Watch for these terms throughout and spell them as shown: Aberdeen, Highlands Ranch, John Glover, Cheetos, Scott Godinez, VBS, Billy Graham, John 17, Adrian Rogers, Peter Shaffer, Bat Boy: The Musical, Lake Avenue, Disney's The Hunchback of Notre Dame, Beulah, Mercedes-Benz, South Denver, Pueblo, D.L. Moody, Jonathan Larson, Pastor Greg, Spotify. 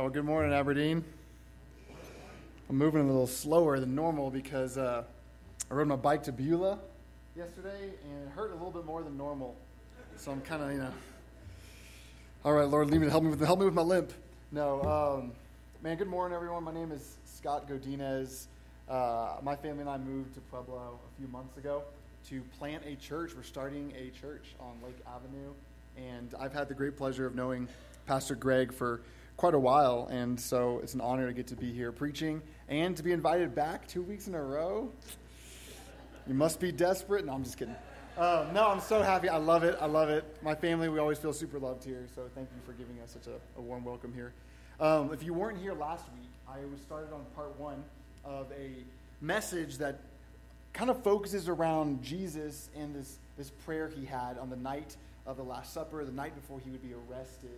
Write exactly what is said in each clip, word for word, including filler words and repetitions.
right, well, good morning, Aberdeen. I'm moving a little slower than normal because uh, I rode my bike to Beulah yesterday, and it hurt a little bit more than normal. So I'm kind of, you know, all right, Lord, leave me to help me with help me with my limp. No, um, man, good morning, everyone. My name is Scott Godinez. Uh, my family and I moved to Pueblo a few months ago to plant a church. We're starting a church on Lake Avenue, and I've had the great pleasure of knowing Pastor Greg for quite a while, and so it's an honor to get to be here preaching and to be invited back two weeks in a row. You must be desperate. No, I'm just kidding. Uh, no, I'm so happy. I love it. I love it. My family, we always feel super loved here, so thank you for giving us such a, a warm welcome here. Um, if you weren't here last week, I was started on part one of a message that kind of focuses around Jesus and this, this prayer he had on the night of the Last Supper, the night before he would be arrested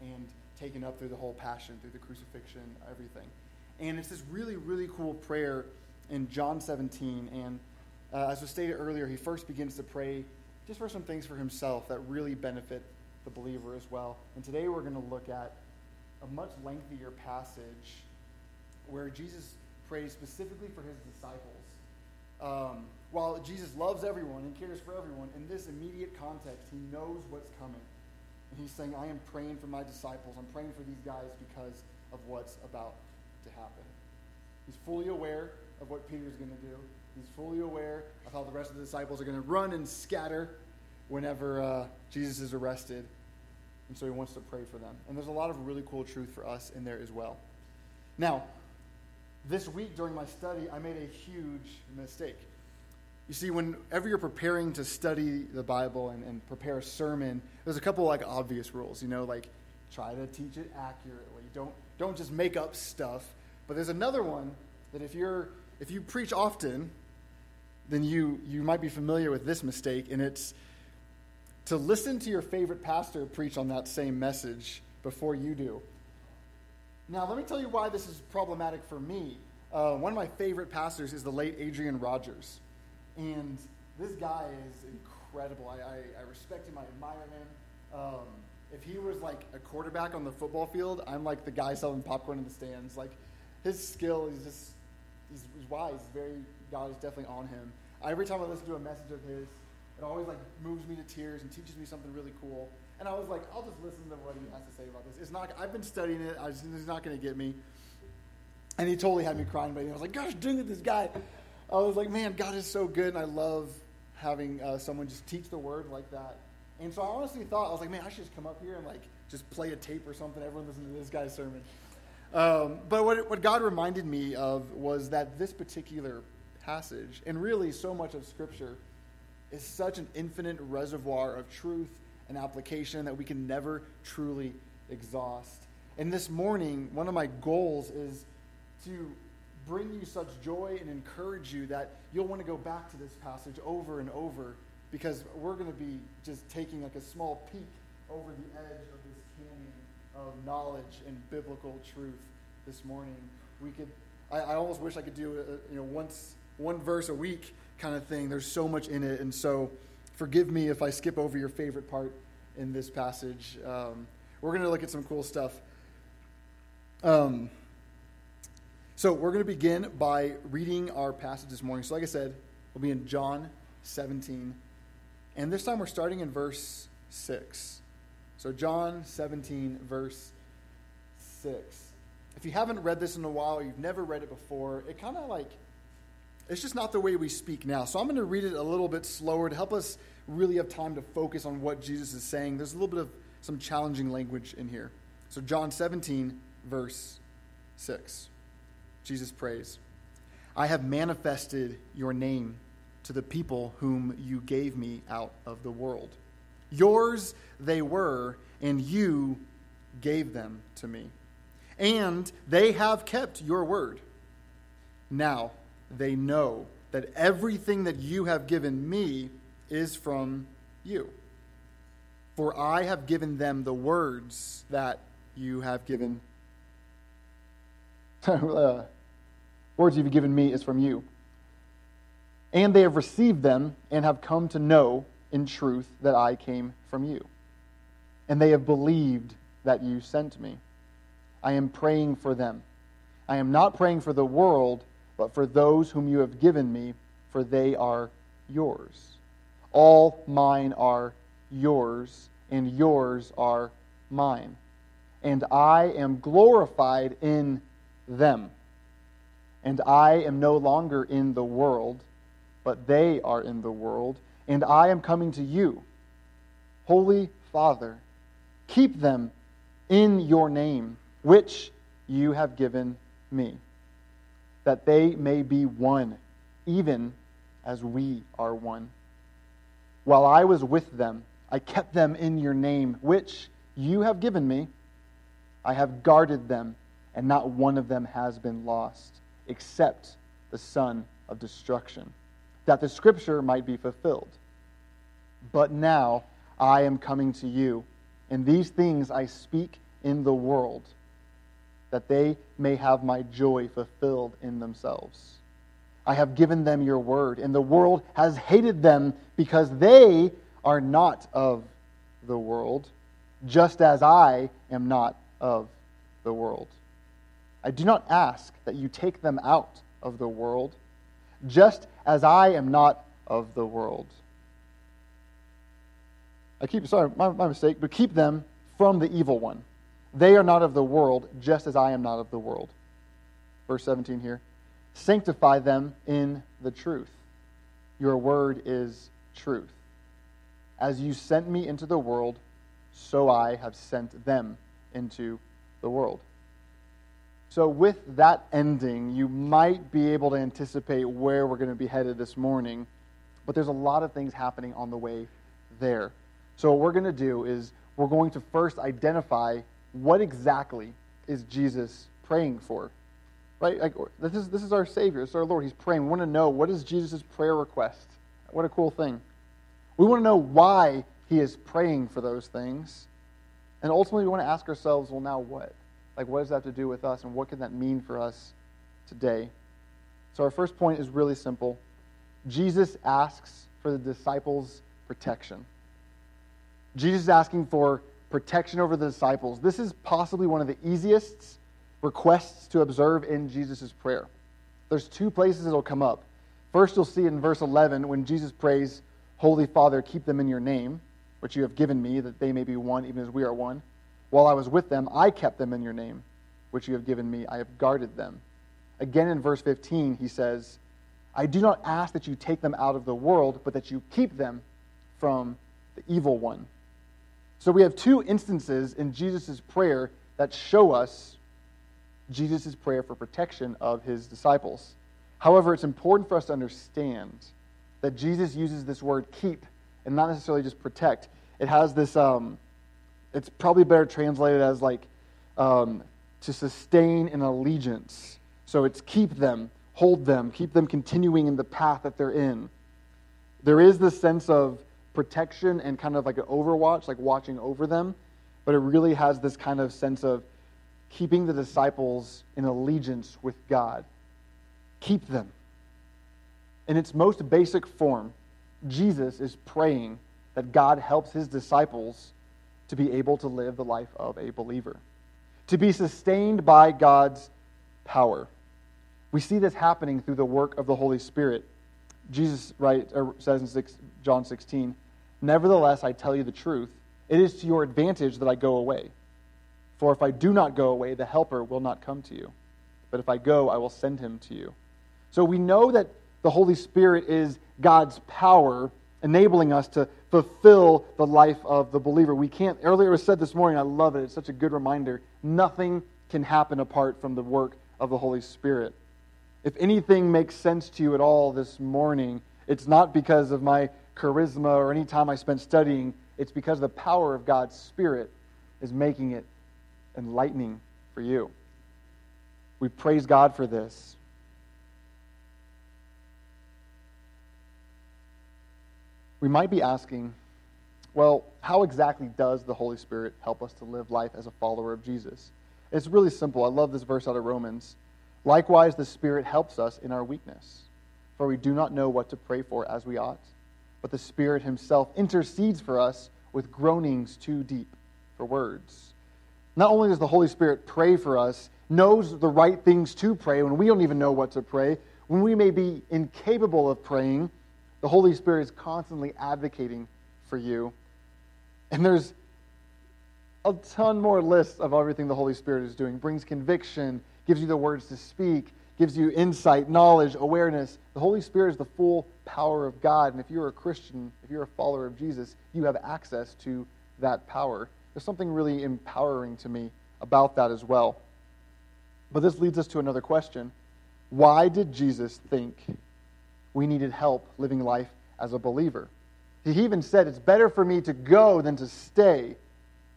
and taken up through the whole passion, through the crucifixion, everything. And it's this really, really cool prayer in John seventeen. And uh, as was stated earlier, he first begins to pray just for some things for himself that really benefit the believer as well. And today we're going to look at a much lengthier passage where Jesus prays specifically for his disciples. Um, while Jesus loves everyone and cares for everyone, in this immediate context, he knows what's coming. And he's saying, I am praying for my disciples. I'm praying for these guys because of what's about to happen. He's fully aware of what Peter's going to do. He's fully aware of how the rest of the disciples are going to run and scatter whenever uh, Jesus is arrested. And so he wants to pray for them. And there's a lot of really cool truth for us in there as well. Now, this week during my study, I made a huge mistake. You see, whenever you're preparing to study the Bible and, and prepare a sermon, there's a couple like obvious rules, you know, like try to teach it accurately. Don't don't just make up stuff. But there's another one that if you're if you preach often, then you you might be familiar with this mistake, and it's to listen to your favorite pastor preach on that same message before you do. Now, let me tell you why this is problematic for me. Uh, one of my favorite pastors is the late Adrian Rogers. And this guy is incredible. I, I, I respect him. I admire him. Um, if he was like a quarterback on the football field, I'm like the guy selling popcorn in the stands. Like his skill is just, he's, he's wise. He's very, God is definitely on him. Every time I listen to a message of his, it always like moves me to tears and teaches me something really cool. And I was like, I'll just listen to what he has to say about this. It's not, I've been studying it. I just, it's not going to get me. And he totally had me crying. But I was like, gosh, dang it, this guy. I was like, man, God is so good, and I love having uh, someone just teach the word like that. And so I honestly thought, I was like, man, I should just come up here and, like, just play a tape or something. Everyone listen to this guy's sermon. Um, but what, what God reminded me of was that this particular passage, and really so much of Scripture, is such an infinite reservoir of truth and application that we can never truly exhaust. And this morning, one of my goals is to bring you such joy and encourage you that you'll want to go back to this passage over and over, because we're going to be just taking like a small peek over the edge of this canyon of knowledge and biblical truth this morning. We could, I, I almost wish I could do a, you know, once one verse a week kind of thing. There's so much in it, and so forgive me if I skip over your favorite part in this passage. Um, we're going to look at some cool stuff. Um. So we're going to begin by reading our passage this morning. So like I said, we'll be in John seventeen. And this time we're starting in verse six. So John seventeen, verse six. If you haven't read this in a while, you've never read it before, it kind of like, it's just not the way we speak now. So I'm going to read it a little bit slower to help us really have time to focus on what Jesus is saying. There's a little bit of some challenging language in here. So John seventeen, verse six. Jesus prays, I have manifested your name to the people whom you gave me out of the world. Yours they were, and you gave them to me. And they have kept your word. Now they know that everything that you have given me is from you. For I have given them the words that you have given me. Words you've given me is from you. And they have received them and have come to know in truth that I came from you. And they have believed that you sent me. I am praying for them. I am not praying for the world, but for those whom you have given me, for they are yours. All mine are yours, and yours are mine. And I am glorified in them. And I am no longer in the world, but they are in the world. And I am coming to you, Holy Father. Keep them in your name, which you have given me, that they may be one, even as we are one. While I was with them, I kept them in your name, which you have given me. I have guarded them, and not one of them has been lost, except the son of destruction, that the scripture might be fulfilled. But now I am coming to you, and these things I speak in the world, that they may have my joy fulfilled in themselves. I have given them your word, and the world has hated them because they are not of the world, just as I am not of the world. I do not ask that you take them out of the world, just as I am not of the world. I keep, sorry, my, my mistake, but keep them from the evil one. They are not of the world, just as I am not of the world. Verse seventeen here. Sanctify them in the truth. Your word is truth. As you sent me into the world, so I have sent them into the world. So with that ending, you might be able to anticipate where we're going to be headed this morning, but there's a lot of things happening on the way there. So what we're going to do is we're going to first identify what exactly is Jesus praying for, right? Like this is this is our Savior, it's our Lord. He's praying. We want to know, what is Jesus' prayer request? What a cool thing. We want to know why he is praying for those things, and ultimately we want to ask ourselves, well, now what? Like, what does that have to do with us, and what can that mean for us today? So our first point is really simple. Jesus asks for the disciples' protection. Jesus is asking for protection over the disciples. This is possibly one of the easiest requests to observe in Jesus' prayer. There's two places it'll come up. First, you'll see in verse eleven when Jesus prays, Holy Father, keep them in your name, which you have given me, that they may be one, even as we are one. While I was with them, I kept them in your name, which you have given me. I have guarded them. Again in verse fifteen, he says, I do not ask that you take them out of the world, but that you keep them from the evil one. So we have two instances in Jesus' prayer that show us Jesus' prayer for protection of his disciples. However, it's important for us to understand that Jesus uses this word keep and not necessarily just protect. It has this, um, it's probably better translated as like um, to sustain an allegiance. So it's keep them, hold them, keep them continuing in the path that they're in. There is this sense of protection and kind of like an overwatch, like watching over them, but it really has this kind of sense of keeping the disciples in allegiance with God. Keep them. In its most basic form, Jesus is praying that God helps his disciples to be able to live the life of a believer, to be sustained by God's power. We see this happening through the work of the Holy Spirit. Jesus right, or says in John sixteen, nevertheless, I tell you the truth, it is to your advantage that I go away. For if I do not go away, the Helper will not come to you. But if I go, I will send him to you. So we know that the Holy Spirit is God's power enabling us to fulfill the life of the believer. We can't, earlier it was said this morning, I love it, it's such a good reminder, nothing can happen apart from the work of the Holy Spirit. If anything makes sense to you at all this morning, it's not because of my charisma or any time I spent studying. It's because the power of God's Spirit is making it enlightening for you. We praise God for this. We might be asking, well, how exactly does the Holy Spirit help us to live life as a follower of Jesus? It's really simple. I love this verse out of Romans. Likewise, the Spirit helps us in our weakness, for we do not know what to pray for as we ought, but the Spirit himself intercedes for us with groanings too deep for words. Not only does the Holy Spirit pray for us, knows the right things to pray when we don't even know what to pray, when we may be incapable of praying, the Holy Spirit is constantly advocating for you. And there's a ton more lists of everything the Holy Spirit is doing. Brings conviction, gives you the words to speak, gives you insight, knowledge, awareness. The Holy Spirit is the full power of God. And if you're a Christian, if you're a follower of Jesus, you have access to that power. There's something really empowering to me about that as well. But this leads us to another question. Why did Jesus think we needed help living life as a believer? He even said, it's better for me to go than to stay.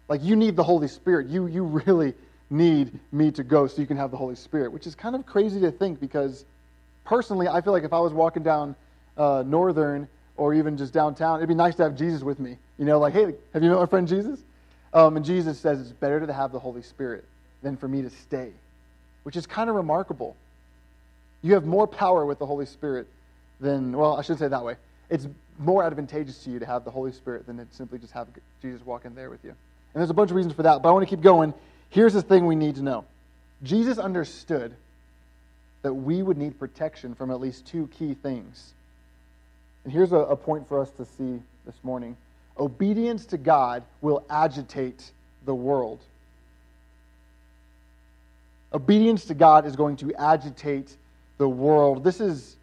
Like, you need the Holy Spirit. You you really need me to go so you can have the Holy Spirit, which is kind of crazy to think, because personally, I feel like if I was walking down uh, Northern or even just downtown, it'd be nice to have Jesus with me. You know, like, hey, have you met my friend Jesus? Um, and Jesus says it's better to have the Holy Spirit than for me to stay, which is kind of remarkable. You have more power with the Holy Spirit than, well, I shouldn't say it that way. It's more advantageous to you to have the Holy Spirit than to simply just have Jesus walk in there with you. And there's a bunch of reasons for that, but I want to keep going. Here's the thing we need to know. Jesus understood that we would need protection from at least two key things. And here's a, a point for us to see this morning. Obedience to God will agitate the world. Obedience to God is going to agitate the world. This is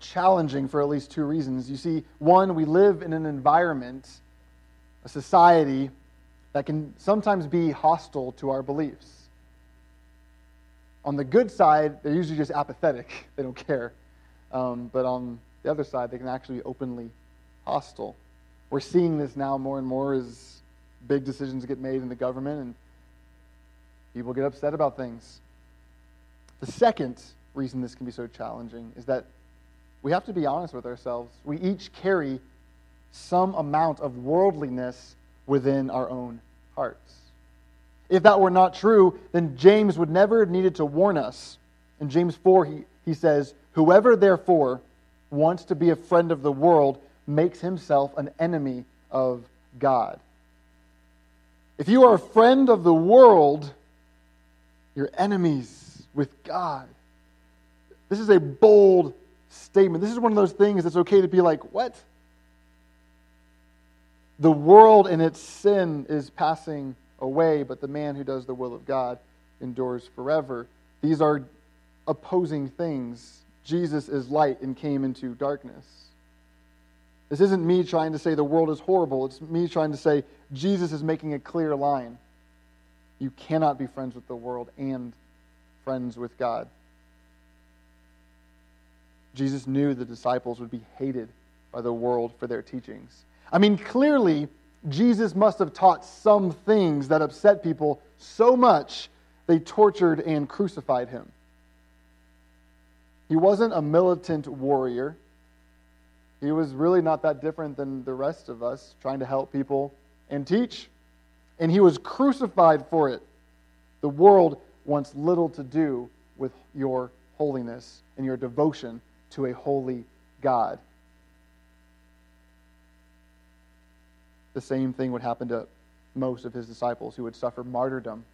challenging for at least two reasons. You see, one, we live in an environment, a society, that can sometimes be hostile to our beliefs. On the good side, they're usually just apathetic. They don't care. Um, but on the other side, they can actually be openly hostile. We're seeing this now more and more as big decisions get made in the government and people get upset about things. The second reason this can be so challenging is that we have to be honest with ourselves. We each carry some amount of worldliness within our own hearts. If that were not true, then James would never have needed to warn us. In James four, he, he says, "Whoever therefore wants to be a friend of the world makes himself an enemy of God." If you are a friend of the world, you're enemies with God. This is a bold statement. This is one of those things that's okay to be like, what? The world and its sin is passing away, but the man who does the will of God endures forever. These are opposing things. Jesus is light and came into darkness. This isn't me trying to say the world is horrible. It's me trying to say Jesus is making a clear line. You cannot be friends with the world and friends with God. Jesus knew the disciples would be hated by the world for their teachings. I mean, clearly, Jesus must have taught some things that upset people so much they tortured and crucified him. He wasn't a militant warrior. He was really not that different than the rest of us, trying to help people and teach. And he was crucified for it. The world wants little to do with your holiness and your devotion to a holy God. The same thing would happen to most of his disciples who would suffer martyrdom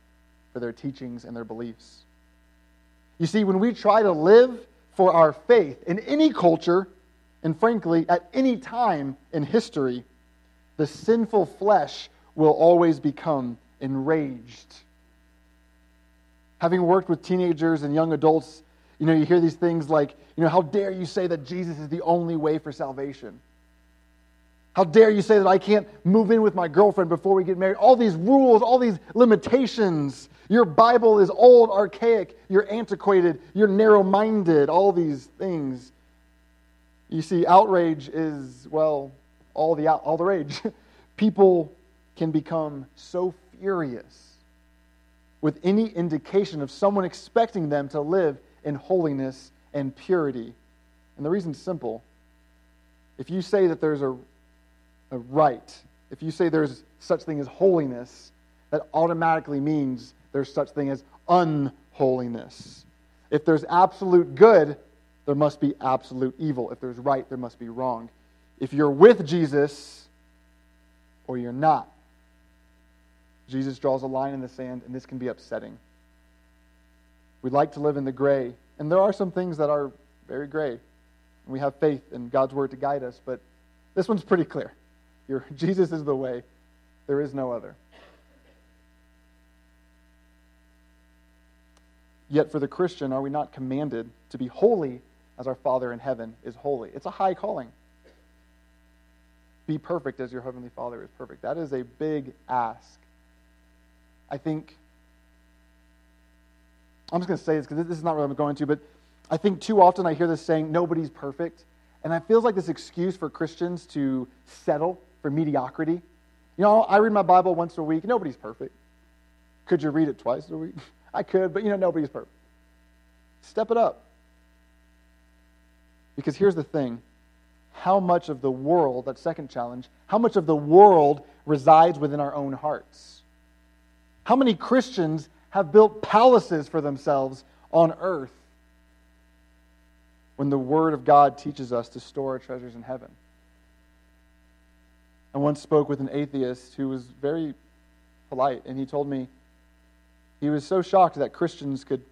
for their teachings and their beliefs. You see, when we try to live for our faith in any culture, and frankly, at any time in history, the sinful flesh will always become enraged. Having worked with teenagers and young adults, you know, you hear these things like, you know, how dare you say that Jesus is the only way for salvation? How dare you say that I can't move in with my girlfriend before we get married? All these rules, all these limitations. Your Bible is old, archaic. You're antiquated. You're narrow-minded. All these things. You see, outrage is, well, all the out, all the rage. People can become so furious with any indication of someone expecting them to live in holiness and purity. And the reason's simple. If you say that there's a A right. If you say there's such thing as holiness, that automatically means there's such thing as unholiness. If there's absolute good, there must be absolute evil. If there's right, there must be wrong. If you're with Jesus, or you're not. Jesus draws a line in the sand, and this can be upsetting. We like to live in the gray, and there are some things that are very gray, and we have faith in God's word to guide us, but this one's pretty clear. Your, Jesus is the way. There is no other. Yet for the Christian, are we not commanded to be holy as our Father in heaven is holy? It's a high calling. Be perfect as your heavenly Father is perfect. That is a big ask. I think, I'm just going to say this because this is not where I'm going to, but I think too often I hear this saying, nobody's perfect. And it feels like this excuse for Christians to settle for mediocrity. You know, I read my Bible once a week. Nobody's perfect. Could you read it twice a week? I could, but you know, nobody's perfect. Step it up. Because here's the thing. How much of the world, that second challenge, how much of the world resides within our own hearts? How many Christians have built palaces for themselves on earth when the Word of God teaches us to store our treasures in heaven? I once spoke with an atheist who was very polite, and he told me he was so shocked that Christians could,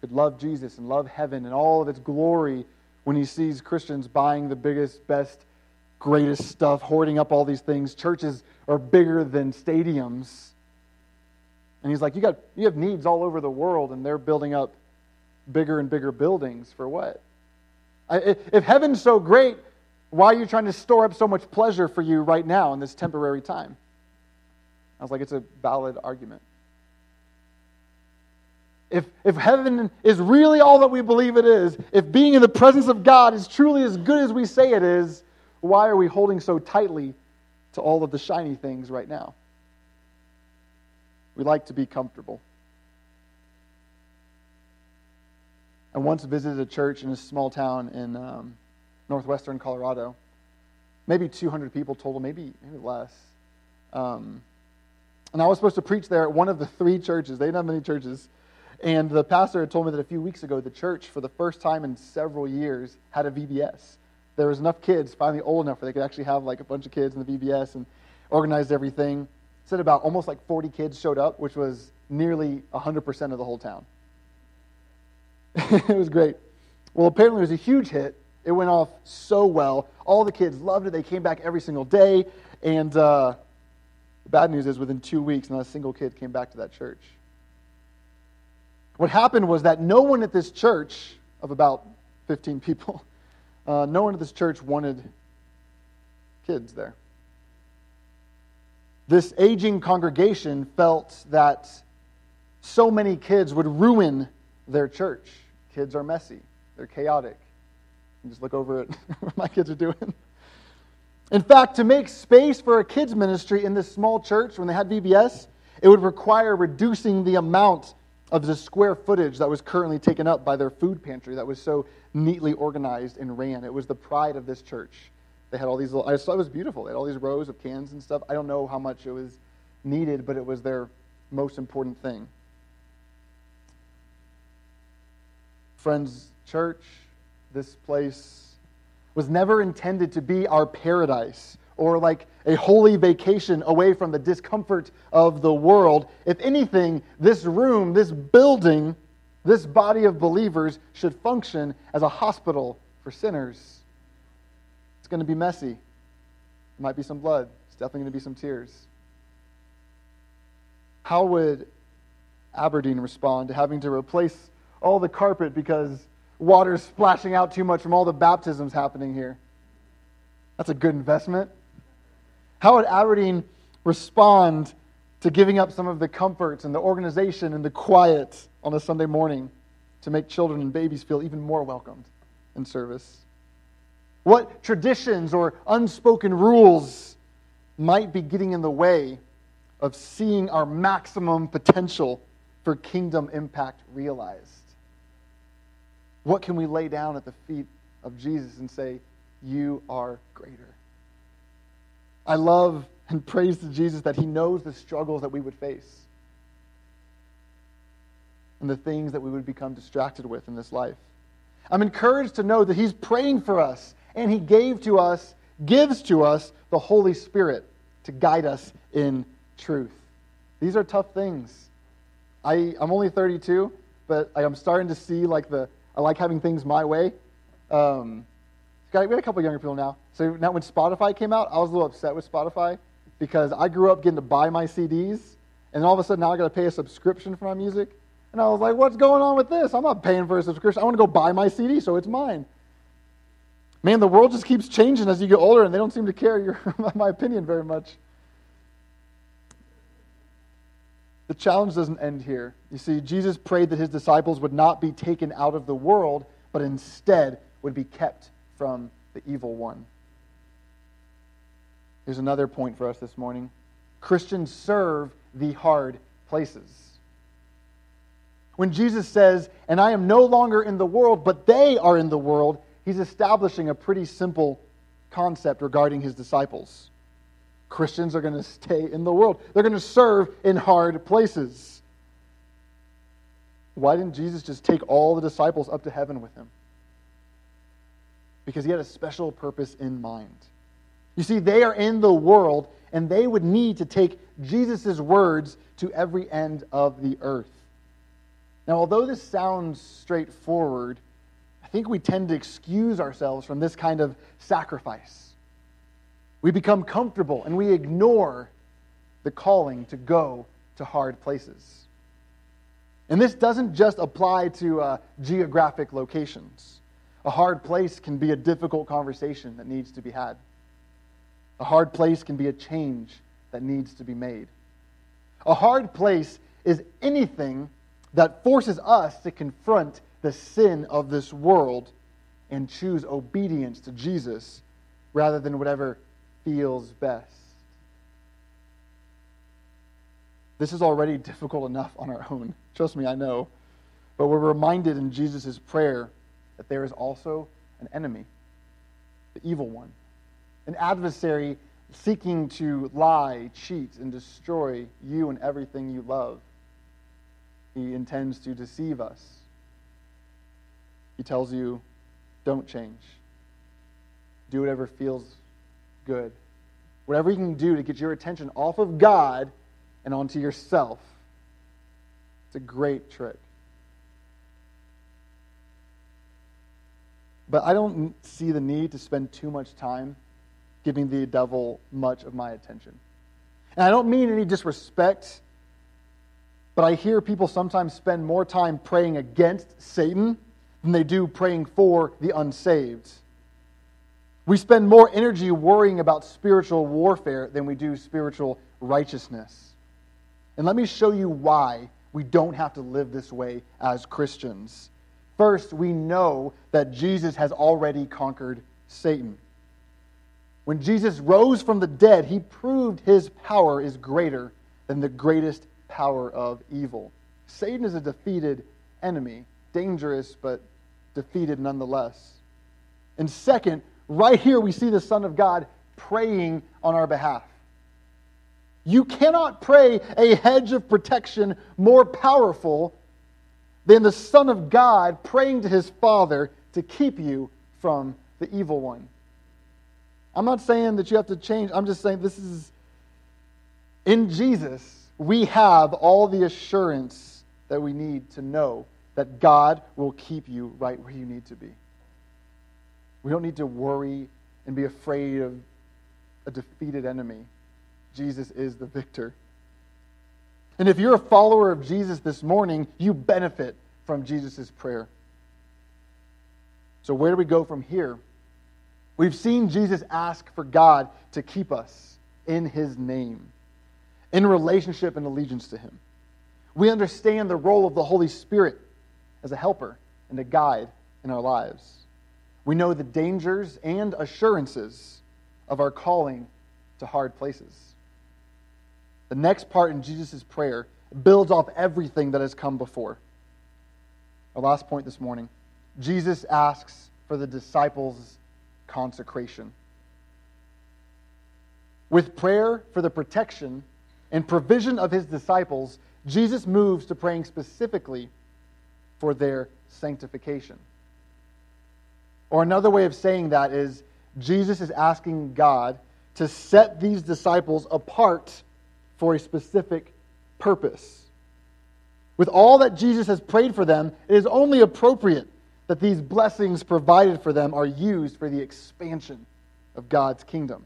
could love Jesus and love heaven and all of its glory when he sees Christians buying the biggest, best, greatest stuff, hoarding up all these things. Churches are bigger than stadiums. And he's like, you got, you have needs all over the world, and they're building up bigger and bigger buildings for what? I, if heaven's so great, why are you trying to store up so much pleasure for you right now in this temporary time? I was like, it's a valid argument. If if heaven is really all that we believe it is, if being in the presence of God is truly as good as we say it is, why are we holding so tightly to all of the shiny things right now? We like to be comfortable. I once visited a church in a small town in um, northwestern Colorado. Maybe two hundred people total, maybe, maybe less. Um, and I was supposed to preach there at one of the three churches. They didn't have many churches. And the pastor had told me that a few weeks ago, the church, for the first time in several years, had a V B S. There was enough kids, finally old enough, where they could actually have like a bunch of kids in the V B S and organized everything. Said about almost like forty kids showed up, which was nearly one hundred percent of the whole town. It was great. Well, apparently it was a huge hit. It went off so well. All the kids loved it. They came back every single day. And uh, the bad news is within two weeks, not a single kid came back to that church. What happened was that no one at this church, of about fifteen people, uh, no one at this church wanted kids there. This aging congregation felt that so many kids would ruin their church. Kids are messy. They're chaotic. You just look over at what my kids are doing. In fact, to make space for a kids ministry in this small church when they had V B S, it would require reducing the amount of the square footage that was currently taken up by their food pantry that was so neatly organized and ran. It was the pride of this church. They had all these little, I saw it was beautiful. They had all these rows of cans and stuff. I don't know how much it was needed, but it was their most important thing. Friends, church, this place was never intended to be our paradise or like a holy vacation away from the discomfort of the world. If anything, this room, this building, this body of believers should function as a hospital for sinners. It's going to be messy. There might be some blood. It's definitely going to be some tears. How would Aberdeen respond to having to replace all the carpet because water's splashing out too much from all the baptisms happening here? That's a good investment. How would Aberdeen respond to giving up some of the comforts and the organization and the quiet on a Sunday morning to make children and babies feel even more welcomed in service? What traditions or unspoken rules might be getting in the way of seeing our maximum potential for kingdom impact realized? What can we lay down at the feet of Jesus and say, "You are greater"? I love and praise to Jesus that he knows the struggles that we would face and the things that we would become distracted with in this life. I'm encouraged to know that he's praying for us, and he gave to us, gives to us the Holy Spirit to guide us in truth. These are tough things. I, I'm only thirty-two, but I'm starting to see like the, I like having things my way. Um, we had a couple younger people now. So now when Spotify came out, I was a little upset with Spotify because I grew up getting to buy my C Ds, and all of a sudden now I got to pay a subscription for my music. And I was like, what's going on with this? I'm not paying for a subscription. I want to go buy my C D, so it's mine. Man, the world just keeps changing as you get older, and they don't seem to care your, my opinion very much. The challenge doesn't end here. You see, Jesus prayed that his disciples would not be taken out of the world, but instead would be kept from the evil one. Here's another point for us this morning. Christians serve the hard places. When Jesus says, and I am no longer in the world, but they are in the world, he's establishing a pretty simple concept regarding his disciples. Christians are going to stay in the world. They're going to serve in hard places. Why didn't Jesus just take all the disciples up to heaven with him? Because he had a special purpose in mind. You see, they are in the world, and they would need to take Jesus' words to every end of the earth. Now, although this sounds straightforward, I think we tend to excuse ourselves from this kind of sacrifice. We become comfortable and we ignore the calling to go to hard places. And this doesn't just apply to uh, geographic locations. A hard place can be a difficult conversation that needs to be had. A hard place can be a change that needs to be made. A hard place is anything that forces us to confront the sin of this world and choose obedience to Jesus rather than whatever feels best. This is already difficult enough on our own. Trust me, I know. But we're reminded in Jesus' prayer that there is also an enemy, the evil one, an adversary seeking to lie, cheat, and destroy you and everything you love. He intends to deceive us. He tells you, don't change. Do whatever feels good. Whatever you can do to get your attention off of God and onto yourself. It's a great trick. But I don't see the need to spend too much time giving the devil much of my attention. And I don't mean any disrespect, but I hear people sometimes spend more time praying against Satan than they do praying for the unsaved. We spend more energy worrying about spiritual warfare than we do spiritual righteousness. And let me show you why we don't have to live this way as Christians. First, we know that Jesus has already conquered Satan. When Jesus rose from the dead, he proved his power is greater than the greatest power of evil. Satan is a defeated enemy, dangerous but defeated nonetheless. And second, right here we see the Son of God praying on our behalf. You cannot pray a hedge of protection more powerful than the Son of God praying to his Father to keep you from the evil one. I'm not saying that you have to change. I'm just saying this is in Jesus. We have all the assurance that we need to know that God will keep you right where you need to be. We don't need to worry and be afraid of a defeated enemy. Jesus is the victor. And if you're a follower of Jesus this morning, you benefit from Jesus' prayer. So where do we go from here? We've seen Jesus ask for God to keep us in his name, in relationship and allegiance to him. We understand the role of the Holy Spirit as a helper and a guide in our lives. We know the dangers and assurances of our calling to hard places. The next part in Jesus' prayer builds off everything that has come before. Our last point this morning, Jesus asks for the disciples' consecration. With prayer for the protection and provision of his disciples, Jesus moves to praying specifically for their sanctification. Or another way of saying that is, Jesus is asking God to set these disciples apart for a specific purpose. With all that Jesus has prayed for them, it is only appropriate that these blessings provided for them are used for the expansion of God's kingdom.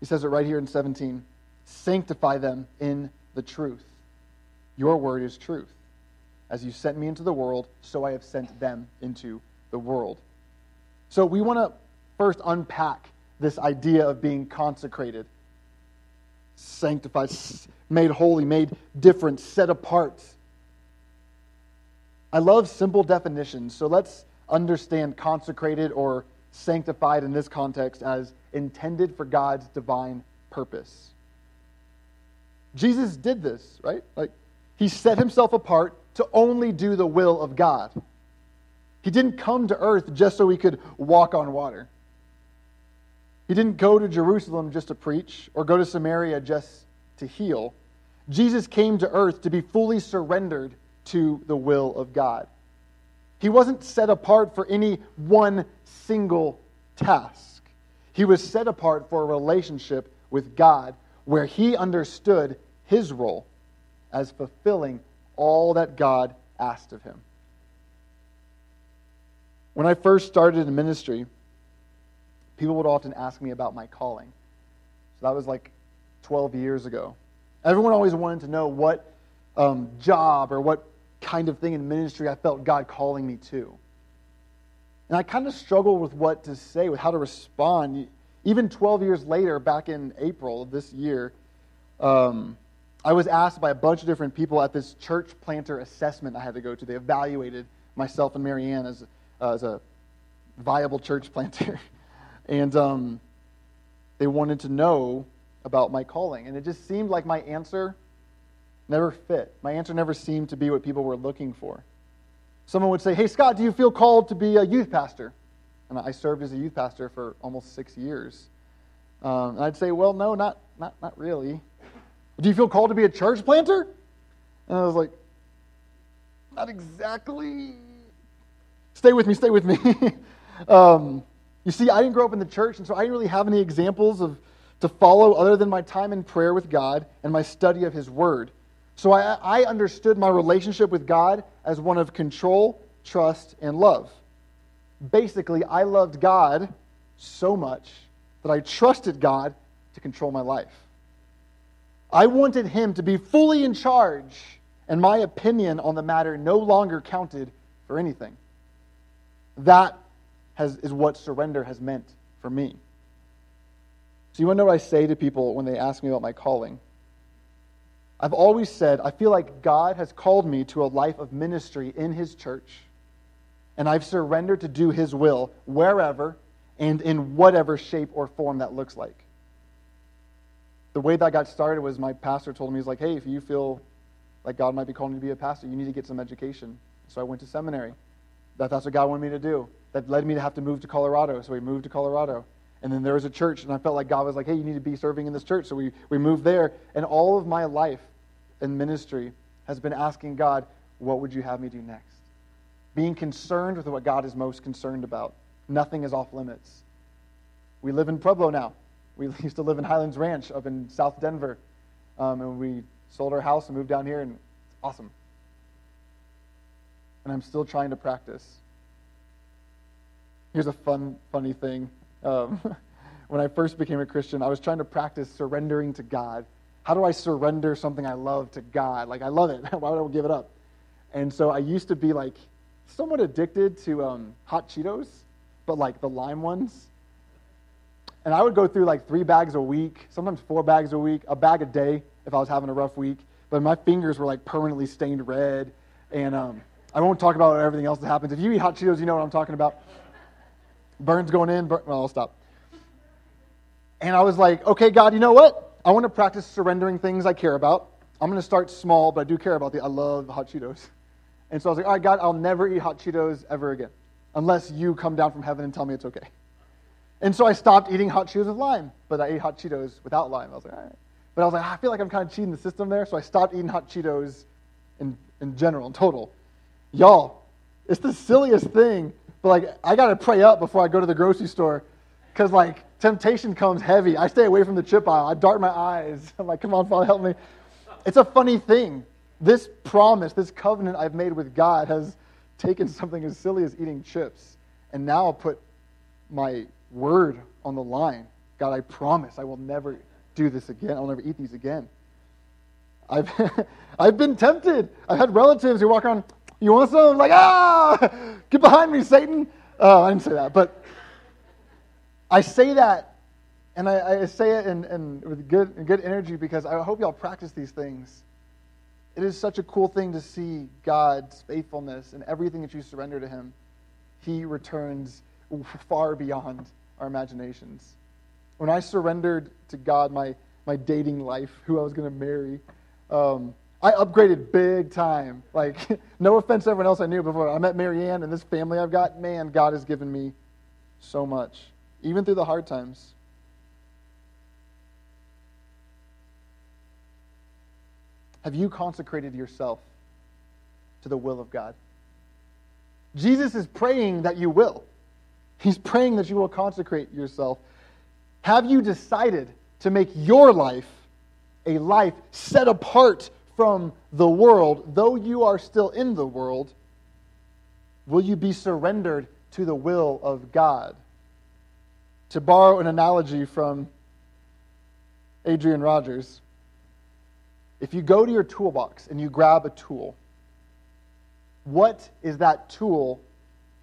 He says it right here in seventeen. Sanctify them in the truth. Your word is truth. As you sent me into the world, so I have sent them into the world. So we want to first unpack this idea of being consecrated, sanctified, made holy, made different, set apart. I love simple definitions, so let's understand consecrated or sanctified in this context as intended for God's divine purpose. Jesus did this, right? Like, he set himself apart to only do the will of God. He didn't come to earth just so he could walk on water. He didn't go to Jerusalem just to preach or go to Samaria just to heal. Jesus came to earth to be fully surrendered to the will of God. He wasn't set apart for any one single task. He was set apart for a relationship with God where he understood his role as fulfilling all that God asked of him. When I first started in ministry, people would often ask me about my calling. So that was like twelve years ago. Everyone always wanted to know what um, job or what kind of thing in ministry I felt God calling me to. And I kind of struggled with what to say, with how to respond. Even twelve years later, back in April of this year, um, I was asked by a bunch of different people at this church planter assessment I had to go to. They evaluated myself and Marianne as, uh, as a viable church planter. And um, they wanted to know about my calling. And it just seemed like my answer never fit. My answer never seemed to be what people were looking for. Someone would say, hey, Scott, do you feel called to be a youth pastor? And I served as a youth pastor for almost six years. Um, and I'd say, well, no, not, not, not really. Do you feel called to be a church planter? And I was like, not exactly. Stay with me, stay with me. um, you see, I didn't grow up in the church, and so I didn't really have any examples of to follow other than my time in prayer with God and my study of his word. So I, I understood my relationship with God as one of control, trust, and love. Basically, I loved God so much that I trusted God to control my life. I wanted him to be fully in charge, and my opinion on the matter no longer counted for anything. That has, is what surrender has meant for me. So you want to know what I say to people when they ask me about my calling? I've always said, I feel like God has called me to a life of ministry in his church, and I've surrendered to do his will wherever and in whatever shape or form that looks like. The way that I got started was my pastor told me, he's like, hey, if you feel like God might be calling you to be a pastor, you need to get some education. So I went to seminary. That, that's what God wanted me to do. That led me to have to move to Colorado. So we moved to Colorado. And then there was a church, and I felt like God was like, hey, you need to be serving in this church. So we, we moved there. And all of my life in ministry has been asking God, what would you have me do next? Being concerned with what God is most concerned about. Nothing is off limits. We live in Pueblo now. We used to live in Highlands Ranch up in South Denver, um, and we sold our house and moved down here, and it's awesome. And I'm still trying to practice. Here's a fun, funny thing. Um, when I first became a Christian, I was trying to practice surrendering to God. How do I surrender something I love to God? Like, I love it. Why would I give it up? And so I used to be, like, somewhat addicted to um, hot Cheetos, but, like, the lime ones. And I would go through like three bags a week, sometimes four bags a week, a bag a day if I was having a rough week. But my fingers were like permanently stained red. And um, I won't talk about everything else that happens. If you eat hot Cheetos, you know what I'm talking about. Burns going in. Burn, well, I'll stop. And I was like, okay, God, you know what? I want to practice surrendering things I care about. I'm going to start small, but I do care about the. I love hot Cheetos. And so I was like, all right, God, I'll never eat hot Cheetos ever again unless you come down from heaven and tell me it's okay. And so I stopped eating hot Cheetos with lime, but I ate hot Cheetos without lime. I was like, all right. But I was like, I feel like I'm kind of cheating the system there, so I stopped eating hot Cheetos in, in general, in total. Y'all, it's the silliest thing, but like I got to pray up before I go to the grocery store because like temptation comes heavy. I stay away from the chip aisle. I dart my eyes. I'm like, come on, Father, help me. it's a funny thing. This promise, this covenant I've made with God has taken something as silly as eating chips and now I'll put my word on the line. God, I promise I will never do this again. I'll never eat these again. I've I've been tempted. I've had relatives who walk around, you want some? I'm like, ah, get behind me, Satan. Oh, I didn't say that, but I say that, and I, I say it in, in, with good in good energy because I hope y'all practice these things. It is such a cool thing to see God's faithfulness in everything that you surrender to Him. He returns far beyond our imaginations. When I surrendered to God my, my dating life, who I was going to marry, um, I upgraded big time. Like, no offense to everyone else I knew before. I met Mary Ann and this family I've got. Man, God has given me so much, even through the hard times. Have you consecrated yourself to the will of God? Jesus is praying that you will. He's praying that you will consecrate yourself. Have you decided to make your life a life set apart from the world, though you are still in the world? Will you be surrendered to the will of God? To borrow an analogy from Adrian Rogers, if you go to your toolbox and you grab a tool, what is that tool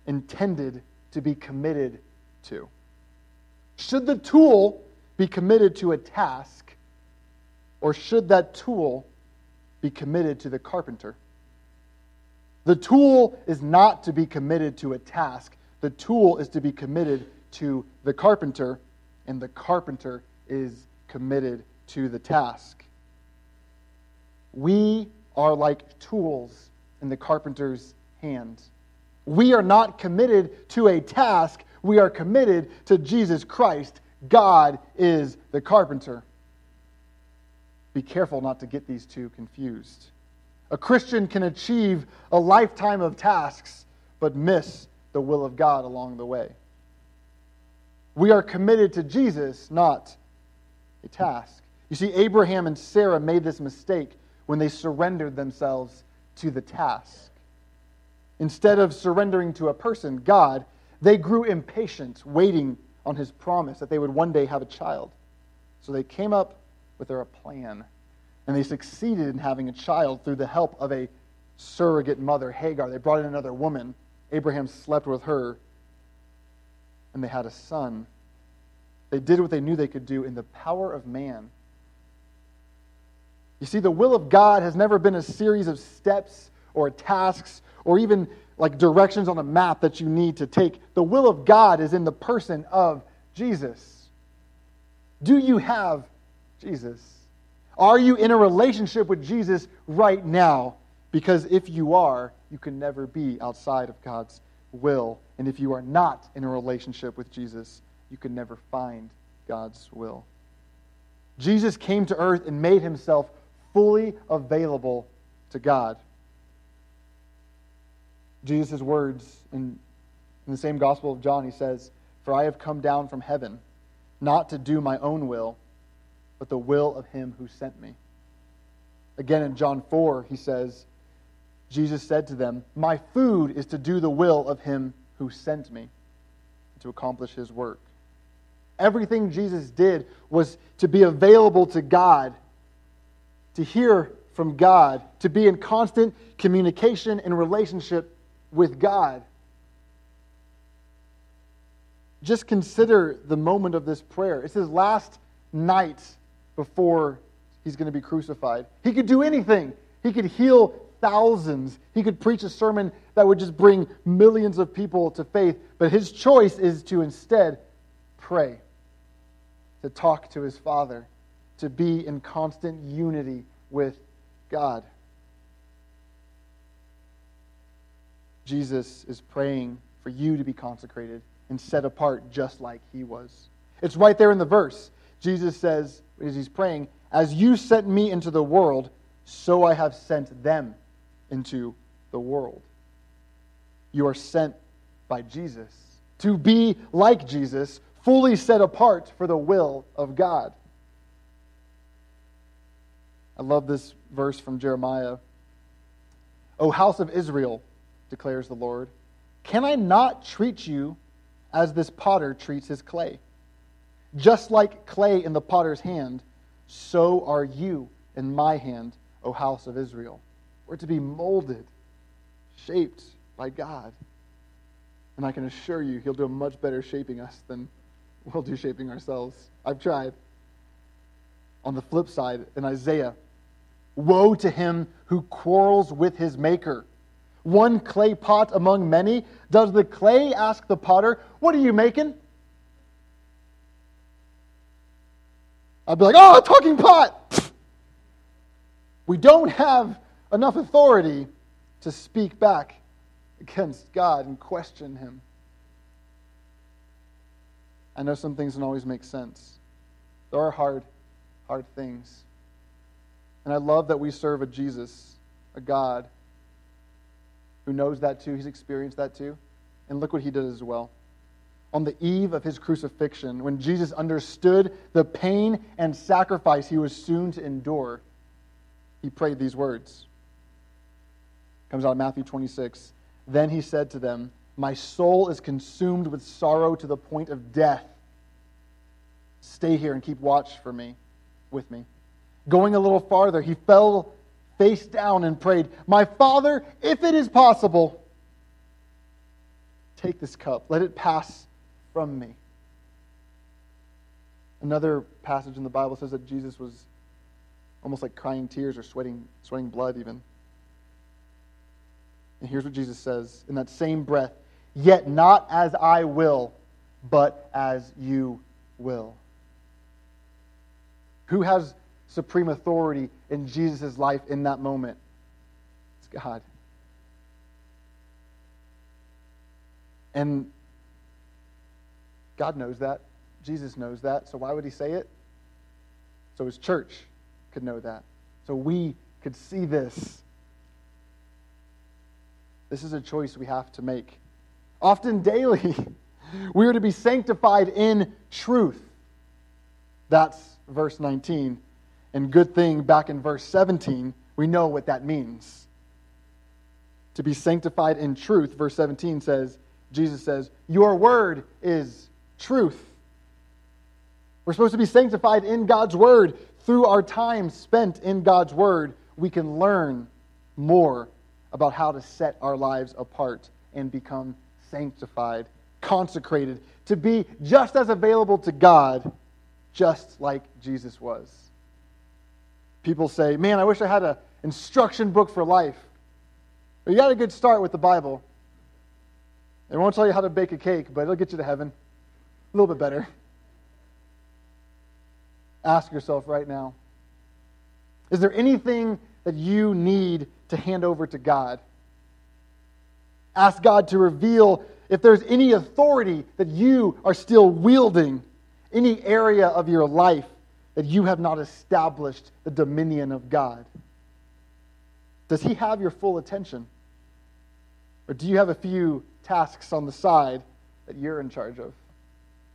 intended to be committed to? Should the tool be committed to a task, or should that tool be committed to the carpenter? The tool is not to be committed to a task. The tool is to be committed to the carpenter, and the carpenter is committed to the task. We are like tools in the carpenter's hand. We are not committed to a task. We are committed to Jesus Christ. God is the carpenter. Be careful not to get these two confused. A Christian can achieve a lifetime of tasks, but miss the will of God along the way. We are committed to Jesus, not a task. You see, Abraham and Sarah made this mistake when they surrendered themselves to the task. Instead of surrendering to a person, God, they grew impatient, waiting on his promise that they would one day have a child. So they came up with their plan, and they succeeded in having a child through the help of a surrogate mother, Hagar. They brought in another woman. Abraham slept with her, and they had a son. They did what they knew they could do in the power of man. You see, the will of God has never been a series of steps or tasks or even like directions on a map that you need to take. The will of God is in the person of Jesus. Do you have Jesus? Are you in a relationship with Jesus right now? Because if you are, you can never be outside of God's will. And if you are not in a relationship with Jesus, you can never find God's will. Jesus came to earth and made himself fully available to God. Jesus' words in, in the same Gospel of John, he says, "For I have come down from heaven, not to do my own will, but the will of him who sent me." Again in John four, he says, Jesus said to them, "My food is to do the will of him who sent me," to accomplish his work. Everything Jesus did was to be available to God, to hear from God, to be in constant communication and relationship with God. Just consider the moment of this prayer. It's his last night before he's going to be crucified. He could do anything. He could heal thousands. He could preach a sermon that would just bring millions of people to faith. But his choice is to instead pray, to talk to his Father, to be in constant unity with God. Jesus is praying for you to be consecrated and set apart just like he was. It's right there in the verse. Jesus says, as he's praying, "As you sent me into the world, so I have sent them into the world." You are sent by Jesus to be like Jesus, fully set apart for the will of God. I love this verse from Jeremiah. O house of Israel, declares the Lord, can I not treat you as this potter treats his clay? Just like clay in the potter's hand, so are you in my hand, O house of Israel. We're to be molded, shaped by God. And I can assure you, he'll do a much better shaping us than we'll do shaping ourselves. I've tried. On the flip side, in Isaiah, woe to him who quarrels with his maker. One clay pot among many. Does the clay ask the potter, what are you making? I'd be like, oh, a talking pot! We don't have enough authority to speak back against God and question him. I know some things don't always make sense. There are hard, hard things. And I love that we serve a Jesus, a God, who knows that too. He's experienced that too. And look what he did as well. On the eve of his crucifixion, when Jesus understood the pain and sacrifice he was soon to endure, he prayed these words. It comes out of Matthew twenty-six. Then he said to them, my soul is consumed with sorrow to the point of death. Stay here and keep watch for me, with me. Going a little farther, he fell face down and prayed, my Father, if it is possible, take this cup. Let it pass from me. Another passage in the Bible says that Jesus was almost like crying tears or sweating, sweating blood even. And here's what Jesus says in that same breath, yet not as I will, but as you will. Who has supreme authority in Jesus' life in that moment? It's God. And God knows that. Jesus knows that. So why would he say it? So his church could know that. So we could see this. This is a choice we have to make. Often daily, we are to be sanctified in truth. That's verse nineteen. And good thing back in verse seventeen, we know what that means. To be sanctified in truth, verse seventeen says, Jesus says, your word is truth. We're supposed to be sanctified in God's word. Through our time spent in God's word, we can learn more about how to set our lives apart and become sanctified, consecrated, to be just as available to God, just like Jesus was. People say, man, I wish I had an instruction book for life. But you got a good start with the Bible. It won't tell you how to bake a cake, but it'll get you to heaven. A little bit better. Ask yourself right now, is there anything that you need to hand over to God? Ask God to reveal if there's any authority that you are still wielding, any area of your life that you have not established the dominion of God. Does he have your full attention? Or do you have a few tasks on the side that you're in charge of?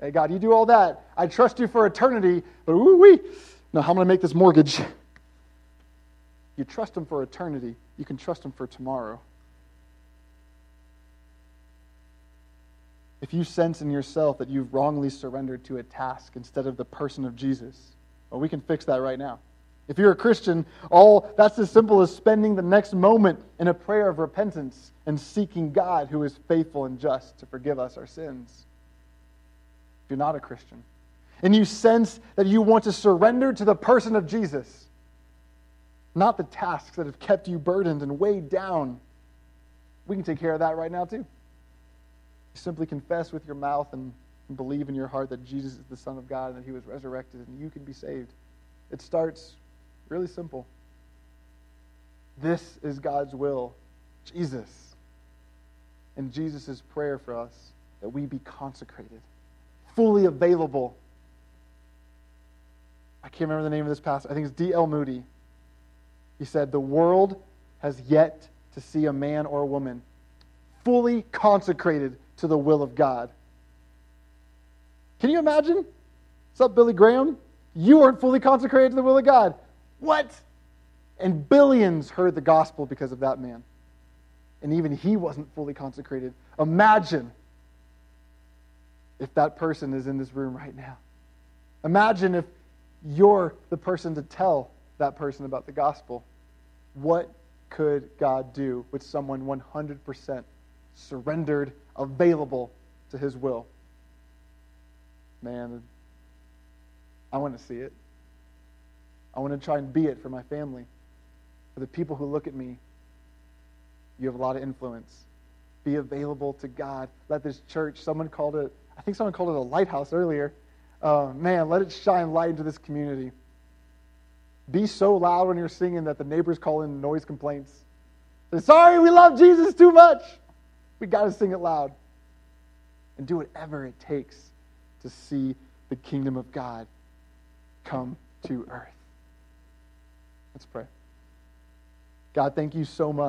Hey, God, you do all that. I trust you for eternity, but woo-wee. No, I'm going to make this mortgage. You trust him for eternity. You can trust him for tomorrow. If you sense in yourself that you've wrongly surrendered to a task instead of the person of Jesus, well, we can fix that right now. If you're a Christian, all that's as simple as spending the next moment in a prayer of repentance and seeking God who is faithful and just to forgive us our sins. If you're not a Christian, and you sense that you want to surrender to the person of Jesus, not the tasks that have kept you burdened and weighed down. We can take care of that right now too. You simply confess with your mouth and believe in your heart that Jesus is the Son of God and that he was resurrected and you can be saved. It starts really simple. This is God's will, Jesus. And Jesus' prayer for us that we be consecrated, fully available. I can't remember the name of this pastor. I think it's D L Moody. He said, the world has yet to see a man or a woman fully consecrated to the will of God. Can you imagine? What's up, Billy Graham? You weren't fully consecrated to the will of God. What? And billions heard the gospel because of that man. And even he wasn't fully consecrated. Imagine if that person is in this room right now. Imagine if you're the person to tell that person about the gospel. What could God do with someone one hundred percent surrendered, available to his will? Man, I want to see it. I want to try and be it for my family, for the people who look at me. You have a lot of influence. Be available to God. Let this church, someone called it, I think someone called it a lighthouse earlier. Uh, man, let it shine light into this community. Be so loud when you're singing that the neighbors call in noise complaints. Say, sorry, we love Jesus too much. We got to sing it loud. And do whatever it takes to see the kingdom of God come to earth. Let's pray. God, thank you so much.